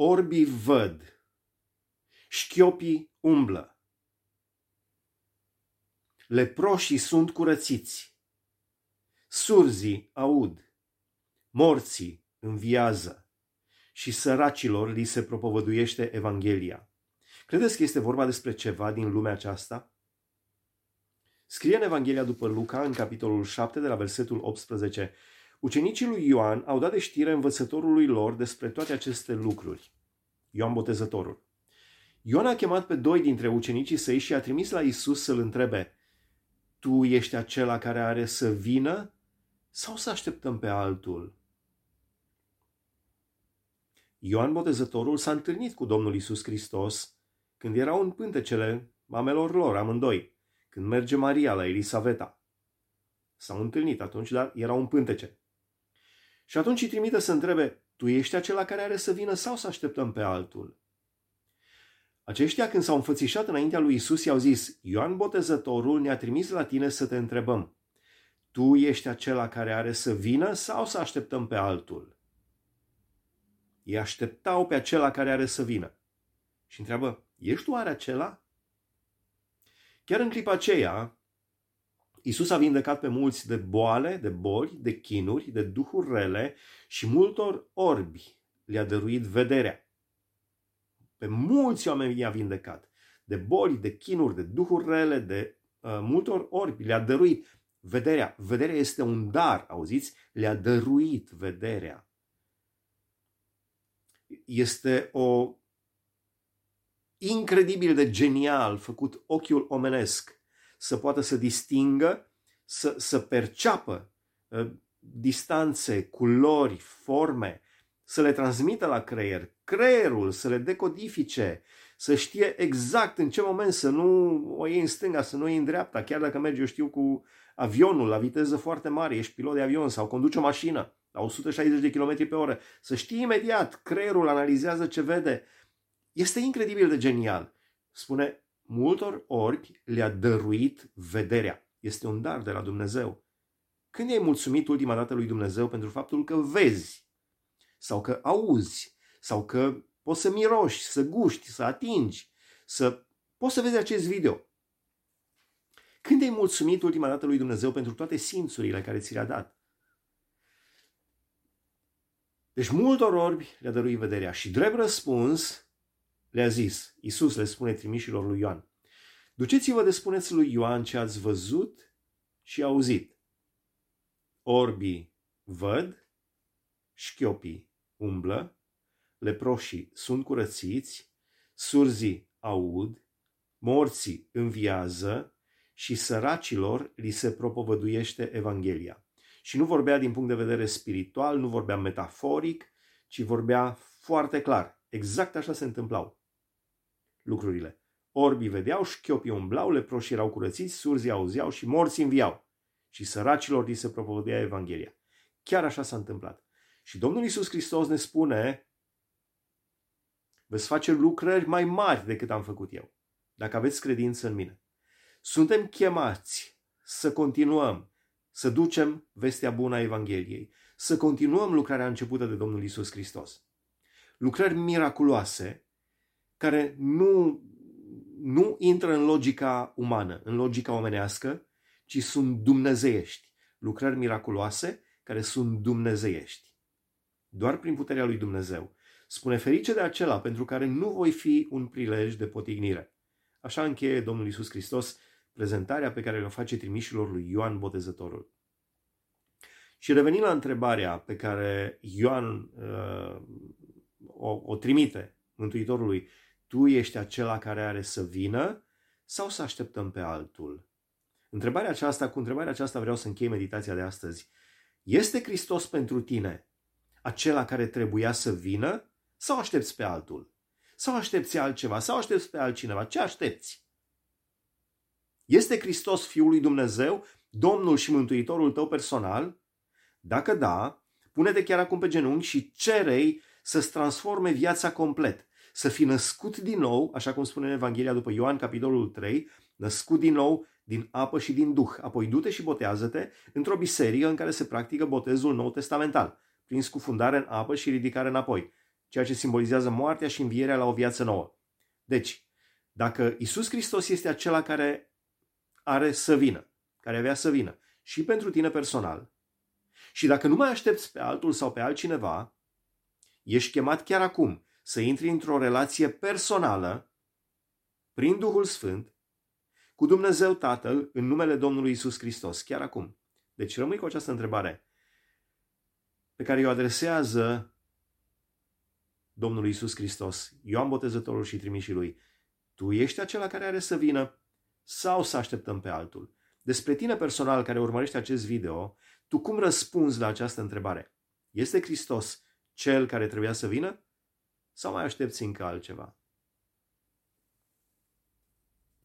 orbii văd, șchiopii umblă, leproșii sunt curățiți, surzii aud, morții înviază și săracilor li se propovăduiește Evanghelia. Credeți că este vorba despre ceva din lumea aceasta? Scrie în Evanghelia după Luca, în capitolul 7, de la versetul 18. Ucenicii lui Ioan au dat de știre învățătorului lor despre toate aceste lucruri, Ioan Botezătorul. Ioan a chemat pe doi dintre ucenicii săi și a trimis la Iisus să-l întrebe: Tu ești acela care are să vină sau să așteptăm pe altul? Ioan Botezătorul s-a întâlnit cu Domnul Iisus Hristos când erau în pântecele mamelor lor amândoi, când merge Maria la Elisaveta. S-au întâlnit atunci, dar erau în pântece. Și atunci îi trimite să întrebe: Tu ești acela care are să vină sau să așteptăm pe altul? Aceștia, când s-au înfățișat înaintea lui Iisus, i-au zis: Ioan Botezătorul ne-a trimis la tine să te întrebăm: Tu ești acela care are să vină sau să așteptăm pe altul? Ei așteptau pe acela care are să vină. Și întreabă: Ești tu oare acela? Chiar în clipa aceea, Iisus a vindecat pe mulți de boale, de boli, de chinuri, de duhuri rele și multor orbi le-a dăruit vederea. Pe mulți oameni i-a vindecat. De boli, de chinuri, de duhuri rele, de multor orbi le-a dăruit vederea. Vederea este un dar, auziți? Le-a dăruit vederea. Este o incredibil de genial făcut ochiul omenesc să poată să distingă, să perceapă distanțe, culori, forme, să le transmită la creier, creierul să le decodifice, să știe exact în ce moment să nu o iei în stânga, să nu o iei în dreapta, chiar dacă mergi, eu știu, cu avionul la viteză foarte mare, ești pilot de avion sau conduci o mașină la 160 de km pe oră, să știi imediat, creierul analizează ce vede. Este incredibil de genial. Spune, multor orbi le-a dăruit vederea. Este un dar de la Dumnezeu. Când i-ai mulțumit ultima dată lui Dumnezeu pentru faptul că vezi, sau că auzi, sau că poți să miroși, să guști, să atingi, să poți să vezi acest video? Când i-ai mulțumit ultima dată lui Dumnezeu pentru toate simțurile care ți le-a dat? Deci multor orbi le-a dăruit vederea. Și drept răspuns le-a zis, Iisus le spune trimișilor lui Ioan: Duceți-vă de spuneți lui Ioan ce ați văzut și auzit. Orbii văd, șchiopii umblă, leproșii sunt curățiți, surzii aud, morții înviază și săracilor li se propovăduiește Evanghelia. Și nu vorbea din punct de vedere spiritual, nu vorbea metaforic, ci vorbea foarte clar. Exact așa se întâmplau lucrurile. Orbii vedeau, șchiopii umblau, leproșii erau curățiți, surzii auzeau și morții înviau. Și săracilor li se propovăduia Evanghelia. Chiar așa s-a întâmplat. Și Domnul Iisus Hristos ne spune: veți face lucrări mai mari decât am făcut eu, dacă aveți credință în mine. Suntem chemați să continuăm, să ducem vestea bună a Evangheliei, să continuăm lucrarea începută de Domnul Iisus Hristos. Lucrări miraculoase, care nu intră în logica umană, în logica omenească, ci sunt dumnezeiești. Lucrări miraculoase care sunt dumnezeiești. Doar prin puterea lui Dumnezeu. Spune: ferice de acela pentru care nu voi fi un prilej de potignire. Așa încheie Domnul Iisus Hristos prezentarea pe care le-o face trimișilor lui Ioan Botezătorul. Și revenind la întrebarea pe care Ioan o trimite Mântuitorului: Tu ești acela care are să vină sau să așteptăm pe altul? Cu întrebarea aceasta vreau să închei meditația de astăzi. Este Hristos pentru tine acela care trebuia să vină sau aștepți pe altul? Sau aștepți altceva? Sau aștepți pe altcineva? Ce aștepți? Este Hristos Fiul lui Dumnezeu, Domnul și Mântuitorul tău personal? Dacă da, pune-te chiar acum pe genunchi și cere-i să-ți transforme viața complet. Să fii născut din nou, așa cum spune în Evanghelia după Ioan, capitolul 3, născut din nou din apă și din Duh. Apoi du-te și botează-te într-o biserică în care se practică botezul nou testamental, prin scufundare în apă și ridicare înapoi. ceea ce simbolizează moartea și învierea la o viață nouă. Deci, dacă Iisus Hristos este acela care are să vină, care avea să vină și pentru tine personal, și dacă nu mai aștepți pe altul sau pe altcineva, ești chemat chiar acum să intri într-o relație personală, prin Duhul Sfânt, cu Dumnezeu Tatăl, în numele Domnului Iisus Hristos, chiar acum. Deci rămâi cu această întrebare pe care o adresează Domnul Iisus Hristos, Ioan Botezătorul și trimișii lui. Tu ești acela care are să vină sau să așteptăm pe altul? Despre tine personal care urmărești acest video, tu cum răspunzi la această întrebare? Este Hristos cel care trebuia să vină sau mai aștepți încă altceva?